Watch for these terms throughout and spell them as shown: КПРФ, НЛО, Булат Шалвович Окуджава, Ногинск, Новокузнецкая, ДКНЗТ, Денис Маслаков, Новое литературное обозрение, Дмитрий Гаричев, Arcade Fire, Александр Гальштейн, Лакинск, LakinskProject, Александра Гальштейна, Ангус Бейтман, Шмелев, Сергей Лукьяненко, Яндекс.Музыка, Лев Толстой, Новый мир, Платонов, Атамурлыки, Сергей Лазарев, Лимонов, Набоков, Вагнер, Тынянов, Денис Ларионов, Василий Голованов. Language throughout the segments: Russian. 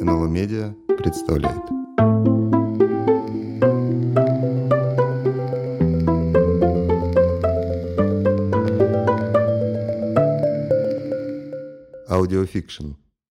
НЛО Медиа представляет. Аудиофикшн.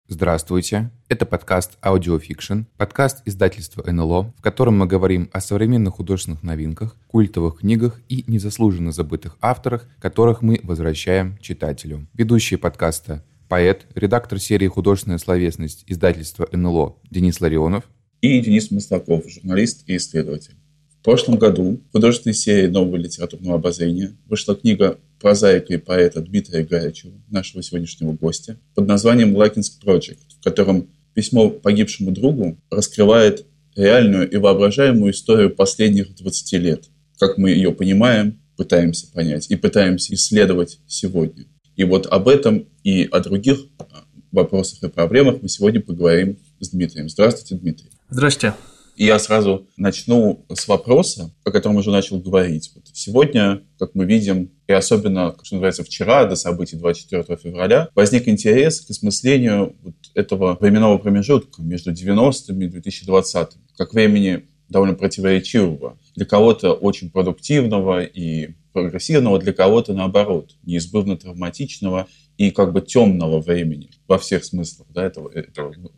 Здравствуйте, это подкаст «Аудиофикшн», подкаст издательства НЛО, в котором мы говорим о современных художественных новинках, культовых книгах и незаслуженно забытых авторах, которых мы возвращаем читателю. Ведущие подкаста — поэт, редактор серии «Художественная словесность» издательства НЛО Денис Ларионов и Денис Маслаков, журналист и исследователь. В прошлом году в художественной серии «Нового литературного обозрения» вышла книга прозаика и поэта Дмитрия Гаричева, нашего сегодняшнего гостя, под названием «LakinskProject», в котором письмо погибшему другу раскрывает реальную и воображаемую историю последних 20 лет, как мы ее понимаем, пытаемся понять и пытаемся исследовать сегодня. И вот об этом и о других вопросах и проблемах мы сегодня поговорим с Дмитрием. Здравствуйте, Дмитрий. Здравствуйте. Я сразу начну с вопроса, о котором уже начал говорить. Вот сегодня, как мы видим, и особенно, как называется, вчера, до событий 24 февраля, возник интерес к осмыслению вот этого временного промежутка между 90-ми и 2020-ми, как времени довольно противоречивого, для кого-то очень продуктивного и прогрессивного, для кого-то, наоборот, неизбывно травматичного и как бы темного времени во всех смыслах этого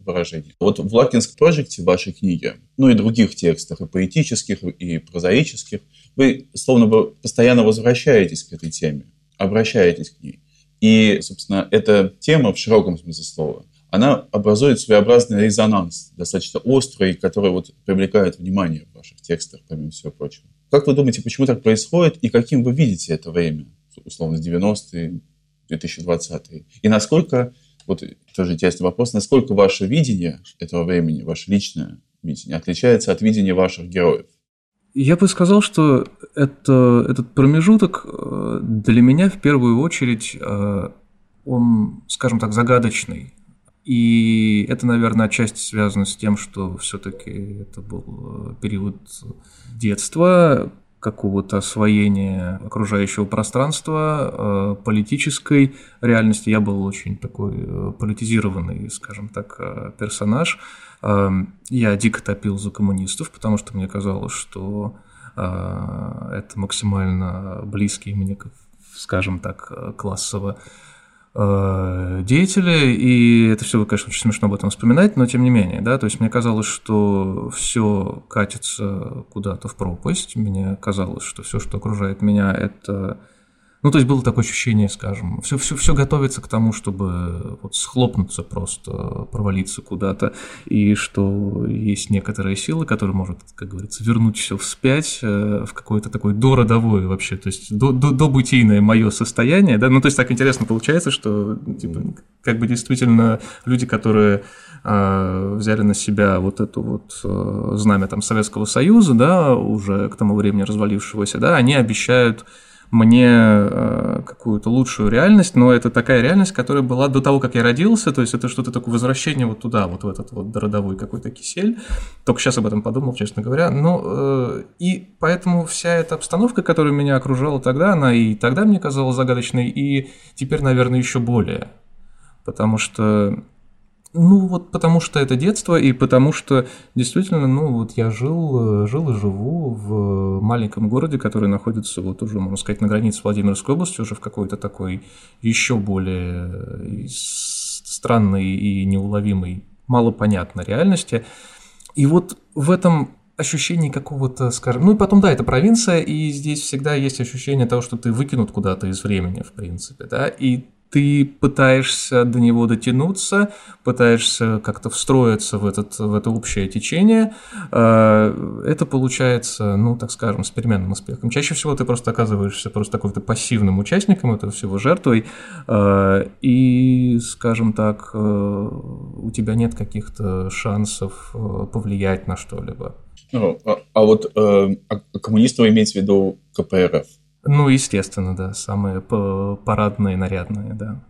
выражения. Вот в «LakinskProject», в вашей книге, ну и других текстах, и поэтических, и прозаических, вы словно бы постоянно возвращаетесь к этой теме, обращаетесь к ней. И, собственно, эта тема в широком смысле слова, она образует своеобразный резонанс, достаточно острый, который вот привлекает внимание в ваших текстах, помимо всего прочего. Как вы думаете, почему так происходит, и каким вы видите это время, условно, 90-е, 2020-е? И насколько, вот тоже интересный вопрос, насколько ваше видение этого времени, ваше личное видение, отличается от видения ваших героев? Я бы сказал, что этот промежуток для меня в первую очередь, он, скажем так, загадочный. И это, наверное, отчасти связано с тем, что все-таки это был период детства, какого-то освоения окружающего пространства, политической реальности. Я был очень такой политизированный, скажем так, персонаж. Я дико топил за коммунистов, потому что мне казалось, что это максимально близкие мне, скажем так, классово деятели, и это все, конечно, очень смешно об этом вспоминать, но тем не менее, да, то есть мне казалось, что все катится куда-то в пропасть, мне казалось, что все, что окружает меня, это, ну, то есть было такое ощущение, скажем, все готовится к тому, чтобы вот схлопнуться просто, провалиться куда-то, и что есть некоторые силы, которые может, как говорится, вернуть все вспять в какое-то такое дородовое вообще, то есть добытийное мое состояние, да, ну, то есть так интересно получается, что, типа, как бы действительно люди, которые взяли на себя вот это вот знамя там Советского Союза, да, уже к тому времени развалившегося, да, они обещают мне какую-то лучшую реальность, но это такая реальность, которая была до того, как я родился, то есть это что-то такое возвращение вот туда, вот в этот вот дородовой какой-то кисель, только сейчас об этом подумал, честно говоря, но и поэтому вся эта обстановка, которая меня окружала тогда, она и тогда мне казалась загадочной, и теперь, наверное, еще более, потому что, ну вот потому что это детство, и потому что действительно, ну вот я жил и живу в маленьком городе, который находится вот уже, можно сказать, на границе Владимирской области, уже в какой-то такой еще более странной и неуловимой, малопонятной реальности. И вот в этом ощущение какого-то, скажем... Ну и потом, да, это провинция, и здесь всегда есть ощущение того, что ты выкинут куда-то из времени, в принципе, да, и ты пытаешься до него дотянуться, пытаешься как-то встроиться в это общее течение. Это получается, ну, так скажем, с переменным успехом. Чаще всего ты просто оказываешься просто какой-то пассивным участником этого всего, жертвой, и, скажем так, у тебя нет каких-то шансов повлиять на что-либо. Коммунисты вы имеете в виду КПРФ? Ну, естественно, да, самые парадные, нарядные, да.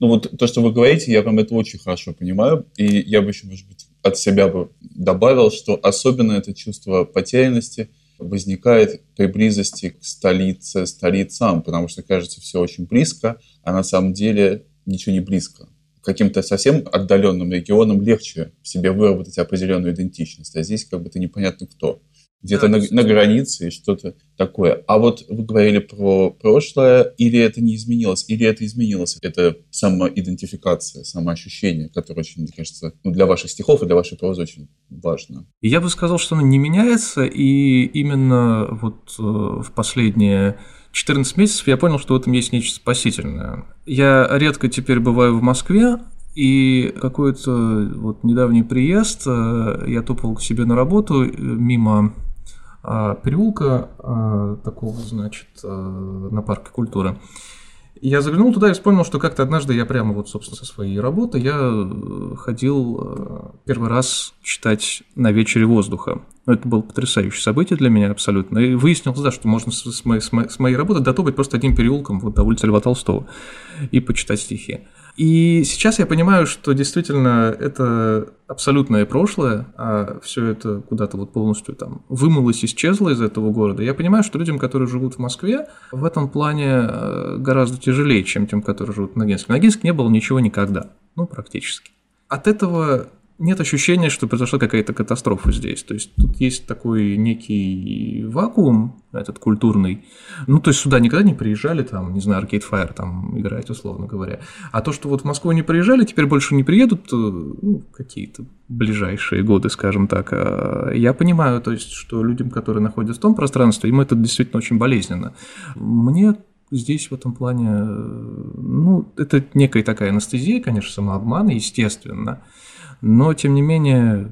Ну, вот то, что вы говорите, я прям это очень хорошо понимаю, и я бы еще, может быть, от себя бы добавил, что особенно это чувство потерянности возникает при близости к столице, столицам, потому что, кажется, все очень близко, а на самом деле ничего не близко. каким-то совсем отдаленным регионам легче себе выработать определенную идентичность, а здесь как бы ты непонятно кто. Где-то на границе и что-то такое. А вот вы говорили про прошлое, или это не изменилось, или это изменилось. Это самоидентификация, самоощущение, которое очень, мне кажется, для ваших стихов и для вашей прозы очень важно. Я бы сказал, что оно не меняется, и именно вот в последние 14 месяцев я понял, что в этом есть нечто спасительное. Я редко теперь бываю в Москве, и какой-то вот недавний приезд, я топал к себе на работу мимо переулка такого, значит, на парке культуры. Я заглянул туда и вспомнил, что как-то однажды я прямо вот, собственно, со своей работы я ходил первый раз читать «На вечере воздуха». Это было потрясающее событие для меня абсолютно. И выяснилось, да, что можно с моей работы дотопать просто одним переулком вот, до улицы Льва Толстого и почитать стихи. И сейчас я понимаю, что действительно это абсолютное прошлое, а все это куда-то вот полностью там вымылось, исчезло из этого города. Я понимаю, что людям, которые живут в Москве, в этом плане гораздо тяжелее, чем тем, которые живут в Ногинске. В Ногинске не было ничего никогда, ну, практически. От этого нет ощущения, что произошла какая-то катастрофа здесь. То есть тут есть такой некий вакуум, этот культурный. Ну, то есть сюда никогда не приезжали, там, не знаю, Arcade Fire там играть, условно говоря. А то, что вот в Москву не приезжали, теперь больше не приедут, ну, какие-то ближайшие годы, скажем так. Я понимаю, то есть, что людям, которые находятся в том пространстве, им это действительно очень болезненно. Мне здесь в этом плане, ну, это некая такая анестезия, конечно, самообман, естественно. Но, тем не менее,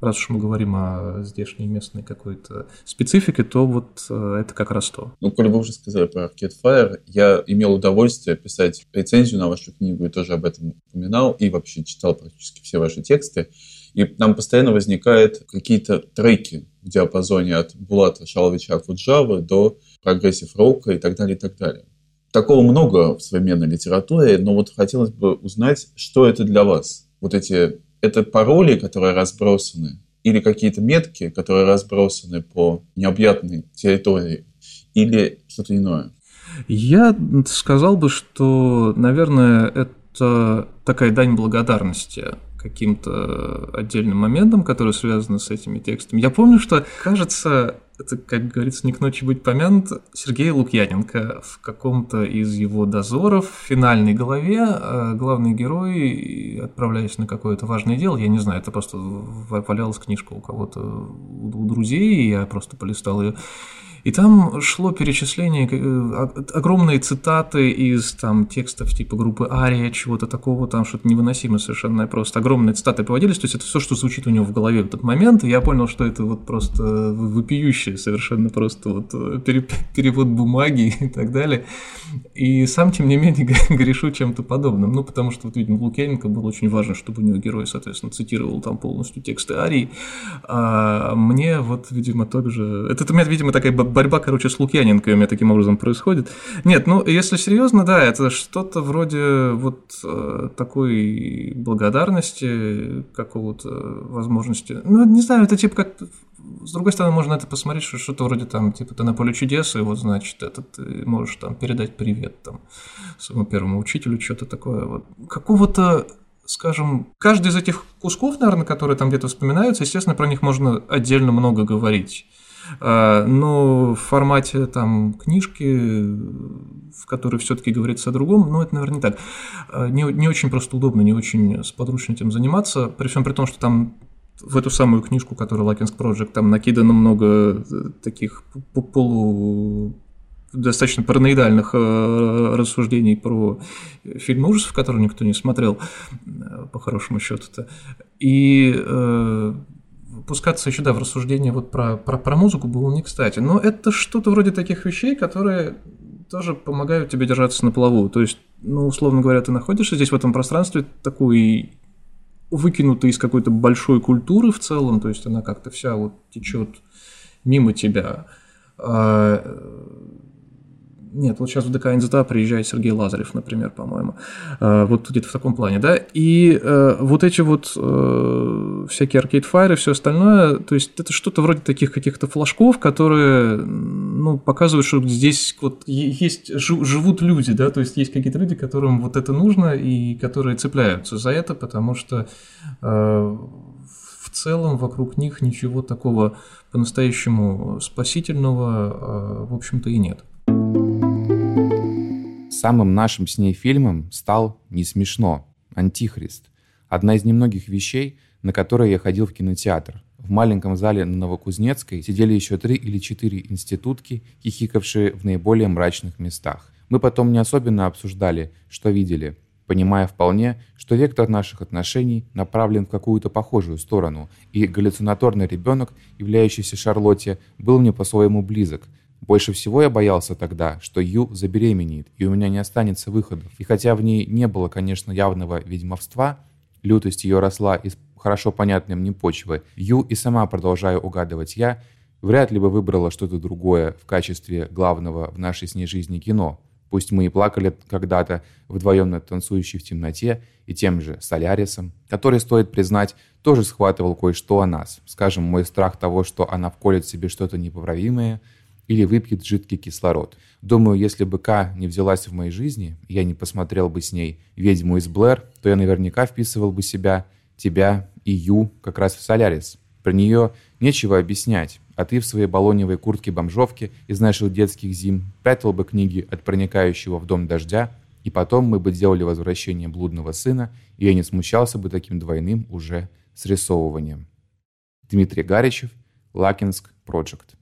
раз уж мы говорим о здешней местной какой-то специфике, то вот это как раз то. Ну, коли вы уже сказали про Arcade Fire, я имел удовольствие писать рецензию на вашу книгу и тоже об этом упоминал, и вообще читал практически все ваши тексты. И там постоянно возникают какие-то треки в диапазоне от Булата Шалвовича Окуджавы до прогрессив-рока и так далее, и так далее. Такого много в современной литературе, но вот хотелось бы узнать, что это для вас, вот эти... Это пароли, которые разбросаны, или какие-то метки, которые разбросаны по необъятной территории, или что-то иное? Я сказал бы, что, наверное, это такая дань благодарности каким-то отдельным моментам, которые связаны с этими текстами. Я помню, что, кажется, это, как говорится, не к ночи быть помянут, Сергей Лукьяненко в каком-то из его дозоров в финальной главе главный герой, отправляясь на какое-то важное дело, я не знаю, это просто валялась книжка у кого-то, у друзей, я просто полистал ее. И там шло перечисление, огромные цитаты из там, текстов типа группы «Ария», чего-то такого, там что-то невыносимое совершенно, просто огромные цитаты поводились, то есть это все, что звучит у него в голове в этот момент, и я понял, что это вот просто вопиющее совершенно просто вот перевод бумаги и так далее, и сам, тем не менее, грешу чем-то подобным, ну, потому что, вот, видимо, Лукьяненко было очень важно, чтобы у него герой, соответственно, цитировал там полностью тексты «Арии», а мне вот, видимо, также... Это у меня, видимо, такая борьба, короче, с Лукьяненко у меня таким образом происходит. Нет, ну, если серьезно, да, это что-то вроде вот такой благодарности, какого-то возможности. Ну, не знаю, это типа как... С другой стороны, можно это посмотреть, что что-то вроде там, типа, ты на поле чудес, и вот, значит, это ты можешь там передать привет там своему первому учителю, что-то такое. Вот. Какого-то... Скажем, каждый из этих кусков, наверное, которые там где-то вспоминаются, естественно, про них можно отдельно много говорить. Но в формате там книжки, в которой все-таки говорится о другом, ну, это, наверное, не так. Не очень просто удобно, не очень сподручно этим заниматься, при всем при том, что там в эту самую книжку, которую LakinskProject, там накидано много таких достаточно параноидальных рассуждений про фильмы ужасов, которые никто не смотрел, по хорошему счету-то. И пускаться еще, да, в рассуждение вот про музыку было не кстати. Но это что-то вроде таких вещей, которые тоже помогают тебе держаться на плаву. То есть, ну, условно говоря, ты находишься здесь в этом пространстве такой выкинутый из какой-то большой культуры в целом, то есть она как-то вся вот течет мимо тебя. Нет, вот сейчас в ДКНЗТ приезжает Сергей Лазарев, например, по-моему. Вот где-то в таком плане, да. И вот эти вот всякие Arcade Fire и все остальное, то есть это что-то вроде таких каких-то флажков, которые, ну, показывают, что здесь вот есть, живут люди, да, то есть есть какие-то люди, которым вот это нужно и которые цепляются за это, потому что в целом вокруг них ничего такого по-настоящему спасительного, в общем-то, и нет. Самым нашим с ней фильмом стал «Не смешно», «Антихрист». Одна из немногих вещей, на которые я ходил в кинотеатр. В маленьком зале на Новокузнецкой сидели еще 3 или 4 институтки, хихикавшие в наиболее мрачных местах. Мы потом не особенно обсуждали, что видели, понимая вполне, что вектор наших отношений направлен в какую-то похожую сторону, и галлюцинаторный ребенок, являющийся Шарлотте, был мне по-своему близок. Больше всего я боялся тогда, что Ю забеременеет, и у меня не останется выходов. И хотя в ней не было, конечно, явного ведьмовства, лютость ее росла из хорошо понятной мне почвы, Ю, и сама, продолжаю угадывать я, вряд ли бы выбрала что-то другое в качестве главного в нашей с ней жизни кино. Пусть мы и плакали когда-то вдвоем над «Танцующей в темноте» и тем же «Солярисом», который, стоит признать, тоже схватывал кое-что о нас. Скажем, мой страх того, что она вколет себе что-то непоправимое, или выпьет жидкий кислород. Думаю, если бы Ка не взялась в моей жизни, я не посмотрел бы с ней «Ведьму из Блэр», то я наверняка вписывал бы себя, тебя и Ю как раз в «Солярис». Про нее нечего объяснять, а ты в своей балоневой куртке-бомжовке из наших детских зим прятал бы книги от проникающего в дом дождя, и потом мы бы делали «Возвращение блудного сына», и я не смущался бы таким двойным уже срисовыванием. Дмитрий Гаричев, LakinskProject.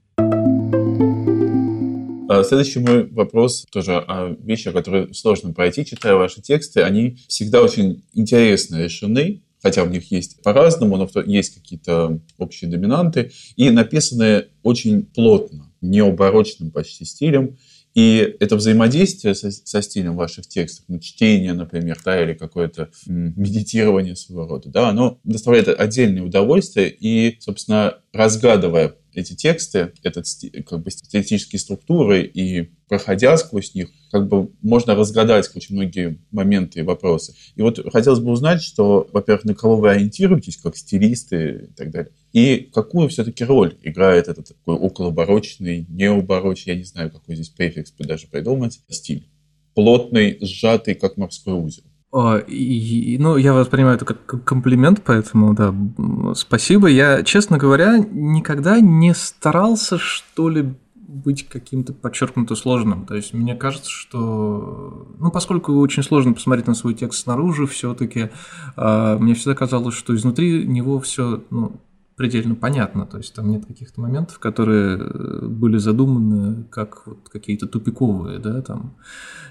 Следующий мой вопрос тоже о вещи, о которых сложно пройти, читая ваши тексты. Они всегда очень интересно решены, хотя в них есть по-разному, но есть какие-то общие доминанты, и написаны очень плотно, неуборочным почти стилем. И это взаимодействие со стилем ваших текстов, ну, чтение, например, да, или какое-то медитирование своего рода, да, оно доставляет отдельное удовольствие, и, собственно, разгадывая эти тексты, этот, как бы, стилистические структуры, и проходя сквозь них, как бы можно разгадать очень многие моменты и вопросы. И вот хотелось бы узнать, что, во-первых, на кого вы ориентируетесь, как стилисты и так далее, и какую все-таки роль играет этот такой околоборочный, необорочный, я не знаю, какой здесь префикс даже придумать, стиль. Плотный, сжатый, как морской узел. Ну, я воспринимаю это как комплимент, поэтому, да, спасибо. Я, честно говоря, никогда не старался, что ли, быть каким-то подчеркнуто сложным. То есть мне кажется, что, ну, поскольку очень сложно посмотреть на свой текст снаружи, все-таки мне всегда казалось, что изнутри него все, ну, предельно понятно. То есть там нет каких-то моментов, которые были задуманы как вот какие-то тупиковые, да, там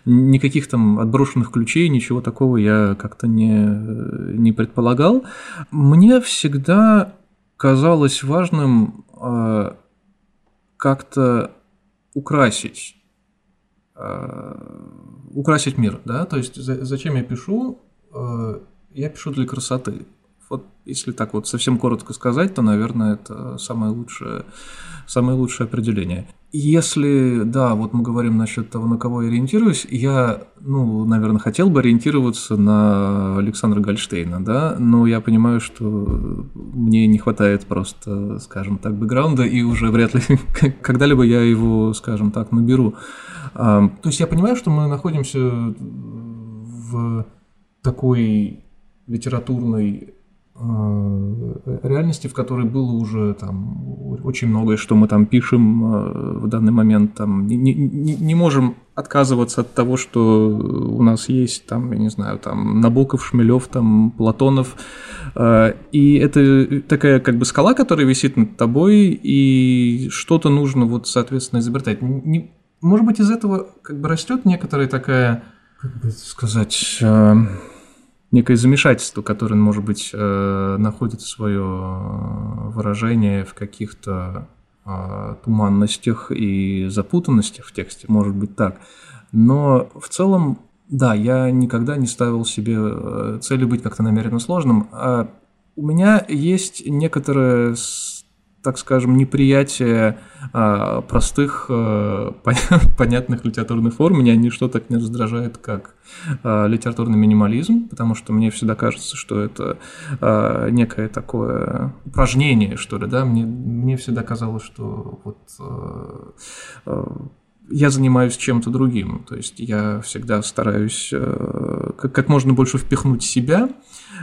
никаких там отброшенных ключей, ничего такого я как-то не предполагал. Мне всегда казалось важным как-то украсить мир, да, то есть зачем я пишу? Я пишу для красоты. Вот если так вот совсем коротко сказать, то, наверное, это самое лучшее определение. Если, да, вот мы говорим насчет того, на кого я ориентируюсь, я, ну, наверное, хотел бы ориентироваться на Александра Гальштейна, да, но я понимаю, что мне не хватает просто, скажем так, бэкграунда, и уже вряд ли когда-либо я его, скажем так, наберу. То есть я понимаю, что мы находимся в такой литературной реальности, в которой было уже там очень многое, что мы там пишем в данный момент, там не можем отказываться от того, что у нас есть, там, я не знаю, там Набоков, Шмелев, там Платонов, и это такая как бы скала, которая висит над тобой, и что-то нужно вот соответственно изобретать. Может быть, из этого как бы растет некоторая такая, как бы сказать, некое замешательство, которое, может быть, находит свое выражение в каких-то туманностях и запутанностях в тексте, может быть, так. Но в целом, да, я никогда не ставил себе целью быть как-то намеренно сложным. У меня есть некоторое так скажем, неприятие простых, понятных литературных форм. Меня ничто так не раздражает, как литературный минимализм, потому что мне всегда кажется, что это некое такое упражнение, что ли, да, мне всегда казалось, что вот я занимаюсь чем-то другим, то есть я всегда стараюсь как можно больше впихнуть себя.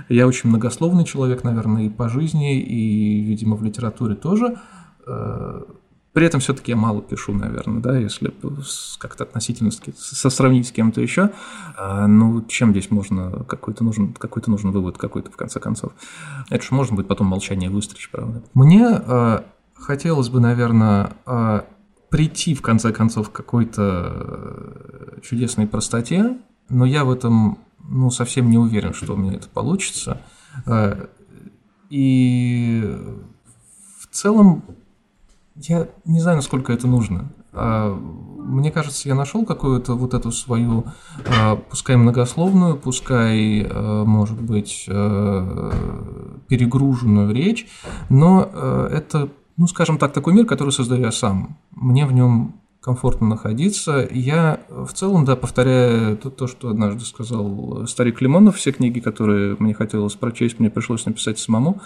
Я очень многословный человек, наверное, и по жизни, и, видимо, в литературе тоже. При этом все-таки я мало пишу, наверное, да, если как-то относительно сравнить с кем-то еще. Ну, чем здесь можно, какой-то нужен вывод какой-то, в конце концов. Это же можно будет потом молчание выстричь, правда. Мне хотелось бы, наверное, прийти, в конце концов, к какой-то чудесной простоте, но я в этом, совсем не уверен, что у меня это получится. И в целом я не знаю, насколько это нужно. Мне кажется, я нашел какую-то вот эту свою, пускай многословную, пускай, может быть, перегруженную речь, но это, скажем так, такой мир, который создаю я сам. Мне в нем комфортно находиться. Я в целом, да, повторяю то, что однажды сказал старик Лимонов, все книги, которые мне хотелось прочесть, мне пришлось написать самому.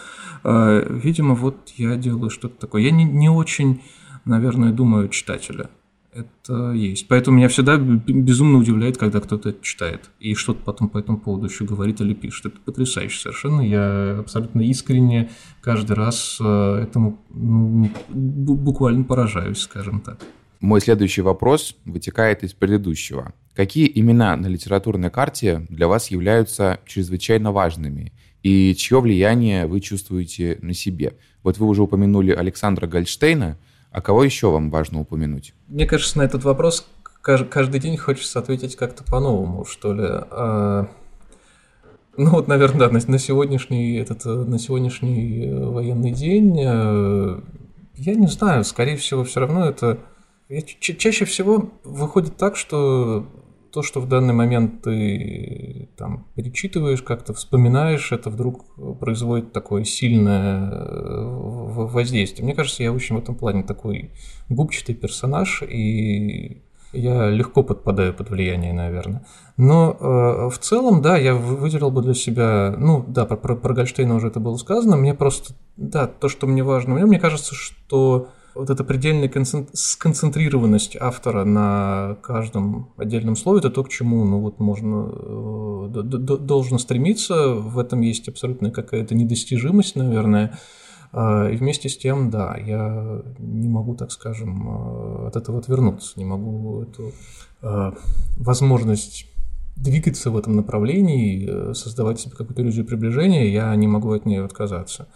Видимо, вот я делаю что-то такое. Я не очень, наверное, думаю читателя. Это есть. Поэтому меня всегда безумно удивляет, когда кто-то это читает и что-то потом по этому поводу еще говорит или пишет. Это потрясающе совершенно. Я абсолютно искренне каждый раз этому буквально поражаюсь, скажем так. Мой следующий вопрос вытекает из предыдущего. Какие имена на литературной карте для вас являются чрезвычайно важными? И чье влияние вы чувствуете на себе? Вот вы уже упомянули Александра Гальштейна. А кого еще вам важно упомянуть? Мне кажется, на этот вопрос каждый день хочется ответить как-то по-новому, что ли. Наверное, да, на сегодняшний военный день, я не знаю, скорее всего, все равно это... Чаще всего выходит так, что то, что в данный момент ты там перечитываешь, как-то вспоминаешь, это вдруг производит такое сильное воздействие. Мне кажется, я очень в этом плане такой губчатый персонаж, и я легко подпадаю под влияние, наверное. Но в целом, да, я выделил бы для себя, про Гольштейна уже это было сказано, мне просто, да, то, что мне важно, мне кажется, что... Вот эта предельная сконцентрированность автора на каждом отдельном слове – это то, к чему должен стремиться. В этом есть абсолютная какая-то недостижимость, наверное. И вместе с тем, да, я не могу, так скажем, от этого отвернуться, не могу эту возможность двигаться в этом направлении, создавать себе какую-то иллюзию приближения, я не могу от нее отказаться.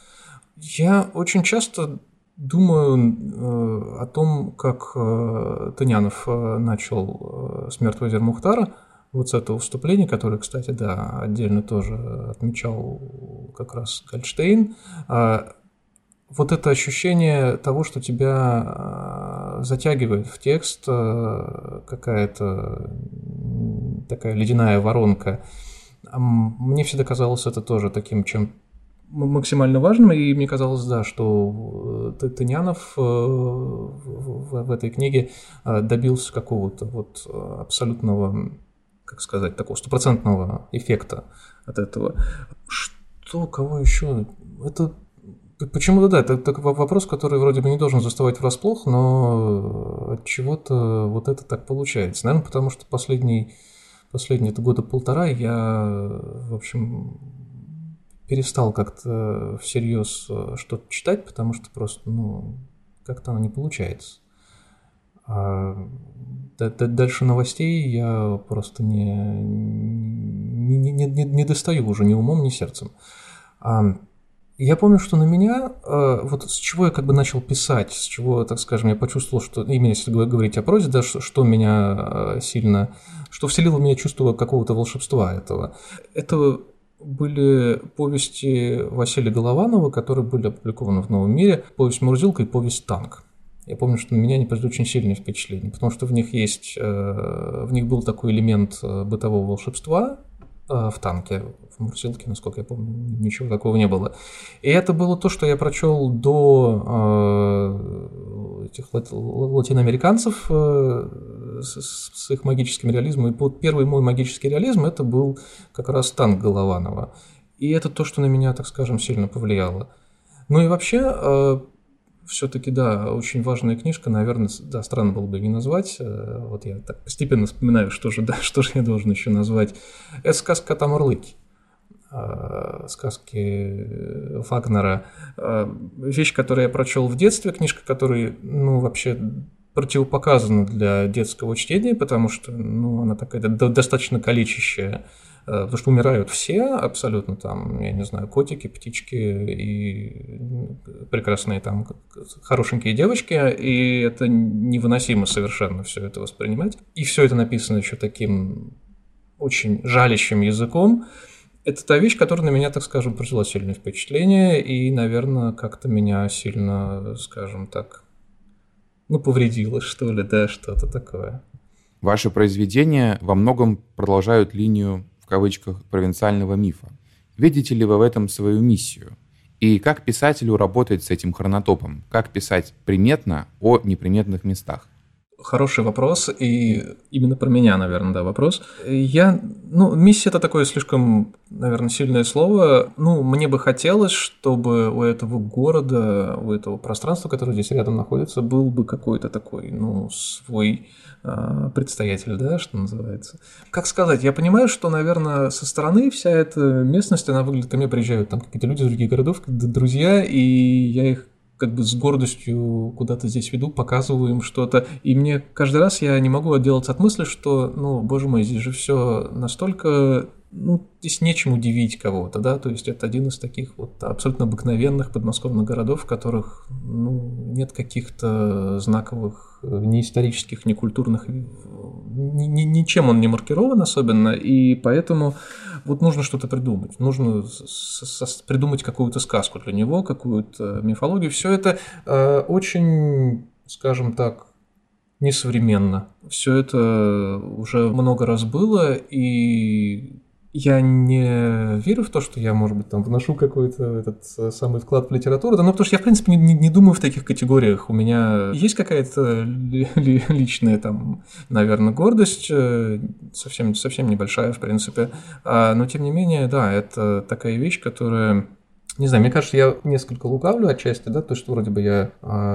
Я очень часто... Думаю о том, как Тынянов начал с «Мертвого Зермухтара», вот с этого вступления, которое, кстати, да, отдельно тоже отмечал как раз Гольштейн. Вот это ощущение того, что тебя затягивает в текст какая-то такая ледяная воронка, мне всегда казалось это тоже таким, чем... максимально важным, и мне казалось, да, что Тынянов в этой книге добился какого-то вот абсолютного, как сказать, такого стопроцентного эффекта от этого. Что, кого еще? Это почему-то, да, это вопрос, который вроде бы не должен заставать врасплох, но от чего-то вот это так получается. Наверное, потому что последние года полтора я, в общем... перестал как-то всерьез что-то читать, потому что просто, как-то оно не получается. А дальше новостей я просто не достаю уже ни умом, ни сердцем. Я помню, что на меня, вот с чего я как бы начал писать, с чего, так скажем, я почувствовал, что, именно если говорить о прозе, да, что вселило в меня чувство какого-то волшебства этого. Это были повести Василия Голованова, которые были опубликованы в «Новом мире», повесть «Мурзилка» и повесть «Танк». Я помню, что на меня они произвели очень сильное впечатление, потому что в них был такой элемент бытового волшебства, в танке. В Марселке, насколько я помню, ничего такого не было. И это было то, что я прочел до этих латиноамериканцев с их магическим реализмом. И первый мой магический реализм – это был как раз танк Голованова. И это то, что на меня, так скажем, сильно повлияло. Ну и вообще, все-таки, да, очень важная книжка, наверное, да, странно было бы не назвать. Вот я так постепенно вспоминаю, что же, да, что же я должен еще назвать. Это сказка «Атамурлыки», сказки Вагнера. Вещь, которую я прочел в детстве, книжка, которая, ну, вообще противопоказана для детского чтения, потому что, ну, она такая достаточно калечащая. Потому что умирают все абсолютно, там, я не знаю, котики, птички и прекрасные там хорошенькие девочки, и это невыносимо совершенно все это воспринимать. И все это написано еще таким очень жалящим языком. Это та вещь, которая на меня, так скажем, произвела сильное впечатление и, наверное, как-то меня сильно, скажем так, ну, повредило, что ли, да, что-то такое. Ваши произведения во многом продолжают линию в кавычках провинциального мифа. Видите ли вы в этом свою миссию? И как писателю работать с этим хронотопом? Как писать приметно о неприметных местах? Хороший вопрос, и именно про меня, наверное, да, вопрос. Я, ну, миссия – это такое слишком, наверное, сильное слово. Ну, мне бы хотелось, чтобы у этого города, у этого пространства, которое здесь рядом находится, был бы какой-то такой, ну, свой предстоятель, да, что называется. Как сказать, я понимаю, что, наверное, со стороны вся эта местность, она выглядит, ко мне приезжают там какие-то люди из других городов, друзья, и я их как бы с гордостью куда-то здесь веду, показываю им что-то. И мне каждый раз я не могу отделаться от мысли, что, ну, боже мой, здесь же все настолько... Ну, здесь нечем удивить кого-то, да, то есть это один из таких вот абсолютно обыкновенных подмосковных городов, в которых, ну, нет каких-то знаковых ни исторических, ни культурных, ничем он не маркирован особенно, и поэтому вот нужно что-то придумать, нужно придумать какую-то сказку для него, какую-то мифологию, все это очень, скажем так, несовременно, все это уже много раз было, и... Я не верю в то, что я, может быть, там вношу какой-то этот самый вклад в литературу, да, но потому что я, в принципе, не думаю в таких категориях. У меня есть какая-то личная, там, наверное, гордость, совсем, совсем небольшая, в принципе, но, тем не менее, да, это такая вещь, которая... Не знаю, мне кажется, я несколько лукавлю отчасти, да, то, что вроде бы я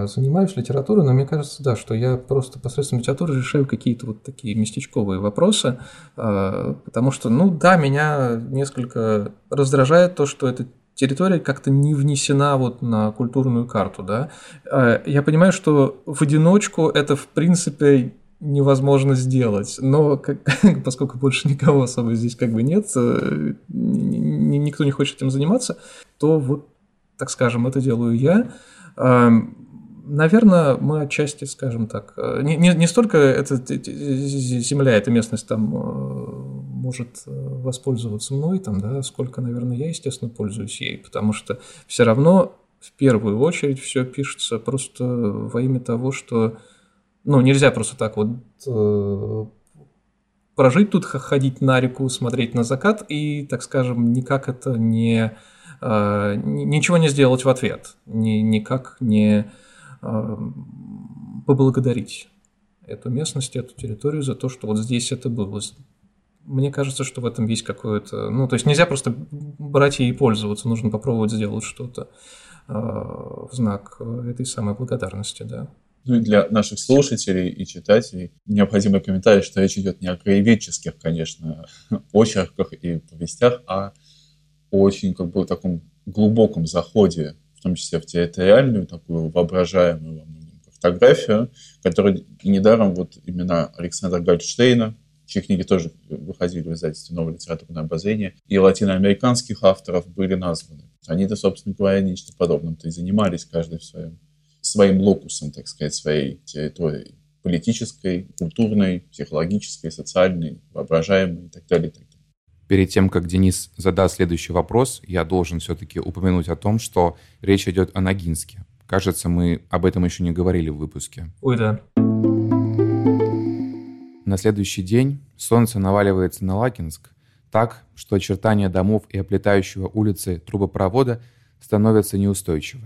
занимаюсь литературой, но мне кажется, да, что я просто посредством литературы решаю какие-то вот такие местечковые вопросы, потому что, ну да, меня несколько раздражает то, что эта территория как-то не внесена вот на культурную карту, да. Я понимаю, что в одиночку это, в принципе, невозможно сделать, но поскольку больше никого с собой здесь как бы нет, никто не хочет этим заниматься, то вот, так скажем, это делаю я. Наверное, мы отчасти, скажем так, не столько эта земля, эта местность там может воспользоваться мной, там, да, сколько, наверное, я, естественно, пользуюсь ей, потому что все равно в первую очередь все пишется просто во имя того, что, ну, нельзя просто так вот прожить тут, ходить на реку, смотреть на закат и, так скажем, никак это не... ничего не сделать в ответ, никак не поблагодарить эту местность, эту территорию за то, что вот здесь это было. Мне кажется, что в этом есть какое-то... Ну, то есть нельзя просто брать и пользоваться, нужно попробовать сделать что-то в знак этой самой благодарности, да. Ну и для наших слушателей и читателей необходимый комментарий, что речь идет не о краеведческих, конечно, очерках и повестях, а о очень как бы таком глубоком заходе, в том числе в территориальную, такую воображаемую во многом картографию, которая недаром вот имена Александра Гальштейна, чьи книги тоже выходили в издательстве «Новое литературное обозрение», и латиноамериканских авторов были названы. Они-то, собственно говоря, нечто подобным-то и занимались, каждый в своим локусом, так сказать, своей территорией политической, культурной, психологической, социальной, воображаемой и так далее. Перед тем, как Денис задаст следующий вопрос, я должен все-таки упомянуть о том, что речь идет о Ногинске. Кажется, мы об этом еще не говорили в выпуске. Ой, да. На следующий день солнце наваливается на Лакинск, так, что очертания домов и оплетающего улицы трубопровода становятся неустойчивы.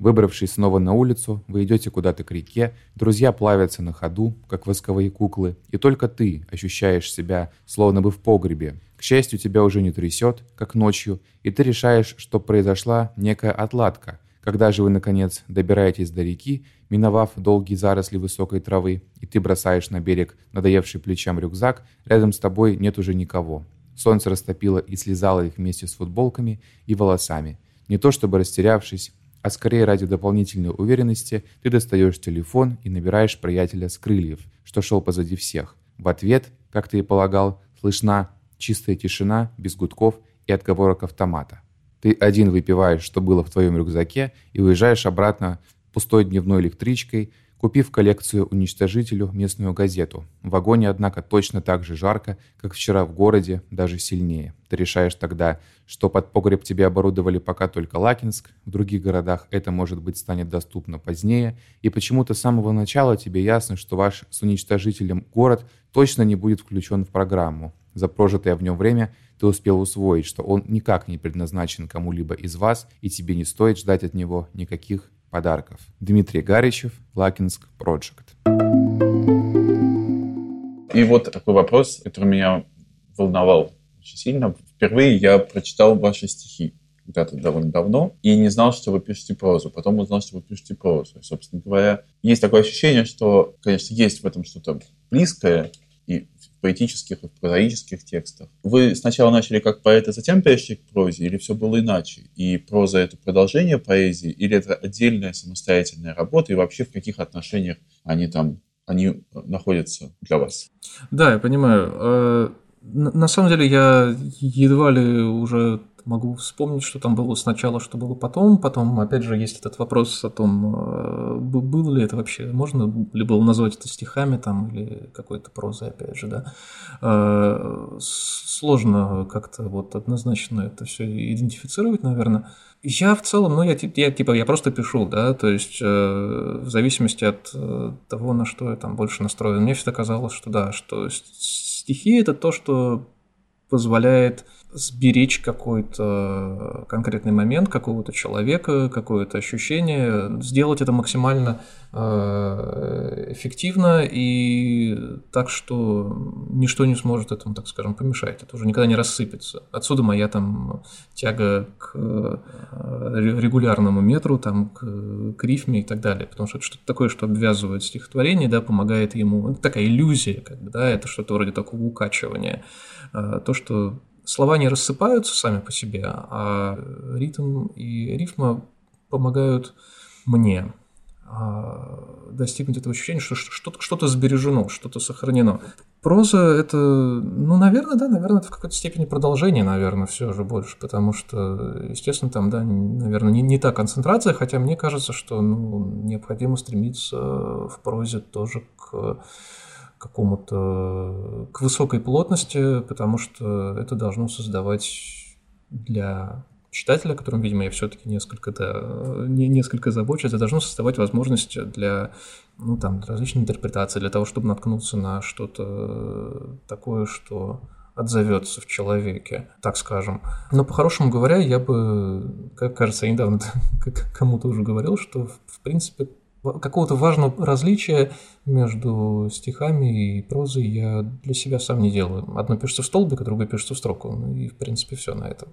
Выбравшись снова на улицу, вы идете куда-то к реке, друзья плавятся на ходу, как восковые куклы, и только ты ощущаешь себя, словно бы в погребе. К счастью, тебя уже не трясет, как ночью, и ты решаешь, что произошла некая отладка. Когда же вы, наконец, добираетесь до реки, миновав долгие заросли высокой травы, и ты бросаешь на берег надоевший плечам рюкзак, рядом с тобой нет уже никого. Солнце растопило и слезало их вместе с футболками и волосами. Не то чтобы растерявшись, а скорее ради дополнительной уверенности ты достаешь телефон и набираешь приятеля с крыльев, что шел позади всех. В ответ, как ты и полагал, слышна чистая тишина, без гудков и отговорок автомата. Ты один выпиваешь, что было в твоем рюкзаке, и уезжаешь обратно пустой дневной электричкой, купив коллекцию уничтожителю местную газету. В вагоне, однако, точно так же жарко, как вчера в городе, даже сильнее. Ты решаешь тогда, что под погреб тебе оборудовали пока только Лакинск, в других городах это, может быть, станет доступно позднее, и почему-то с самого начала тебе ясно, что ваш с уничтожителем город точно не будет включен в программу. За прожитое в нем время ты успел усвоить, что он никак не предназначен кому-либо из вас, и тебе не стоит ждать от него никаких подарков. Дмитрий Гаричев, LakinskProject. И вот такой вопрос, который меня волновал очень сильно. Впервые я прочитал ваши стихи когда-то довольно давно и не знал, что вы пишете прозу. Потом узнал, что вы пишете прозу. И, собственно говоря, есть такое ощущение, что, конечно, есть в этом что-то близкое и в поэтических, и в прозаических текстах. Вы сначала начали как поэт, а затем перешли к прозе, или все было иначе? И проза — это продолжение поэзии, или это отдельная самостоятельная работа, и вообще в каких отношениях они находятся для вас? Да, я понимаю. На самом деле я едва ли уже могу вспомнить, что там было сначала, что было потом. Потом, опять же, есть этот вопрос о том, было ли это вообще, можно ли было назвать это стихами там, или какой-то прозой, опять же, да. Сложно как-то вот однозначно это все идентифицировать, наверное. Я в целом, я просто пишу, да, то есть в зависимости от того, на что я там больше настроен. Мне всегда казалось, что да, что стихи – это то, что позволяет сберечь какой-то конкретный момент, какого-то человека, какое-то ощущение, сделать это максимально эффективно и так, что ничто не сможет этому, так скажем, помешать, это уже никогда не рассыпется. Отсюда моя там тяга к регулярному метру, там, к рифме и так далее, потому что это что-то такое, что обвязывает стихотворение, да, помогает ему, это такая иллюзия, как бы, да, это что-то вроде такого укачивания, то, что слова не рассыпаются сами по себе, а ритм и рифма помогают мне достигнуть этого ощущения, что что-то сбережено, что-то сохранено. Проза – это, наверное, это в какой-то степени продолжение, наверное, все же больше, потому что, естественно, там, да, наверное, не та концентрация, хотя мне кажется, что необходимо стремиться в прозе тоже к высокой плотности, потому что это должно создавать для читателя, которым, видимо, я все-таки несколько забочусь, это должно создавать возможность для, различных интерпретаций, для того, чтобы наткнуться на что-то такое, что отзовется в человеке, так скажем. Но по-хорошему говоря, я бы, как кажется, я недавно кому-то уже говорил, что, в принципе, какого-то важного различия между стихами и прозой я для себя сам не делаю. Одно пишется в столбик, а другое пишется в строку. И, в принципе, все на этом.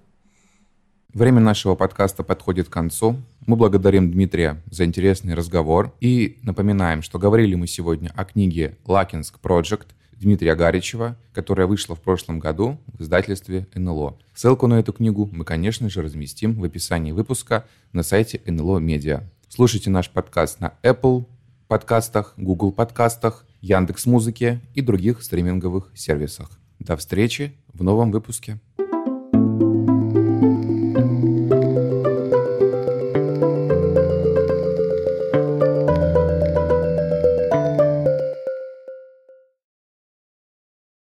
Время нашего подкаста подходит к концу. Мы благодарим Дмитрия за интересный разговор. И напоминаем, что говорили мы сегодня о книге «LakinskProject» Дмитрия Гаричева, которая вышла в прошлом году в издательстве НЛО. Ссылку на эту книгу мы, конечно же, разместим в описании выпуска на сайте НЛО Медиа. Слушайте наш подкаст на Apple подкастах, Google подкастах, Яндекс.Музыке и других стриминговых сервисах. До встречи в новом выпуске.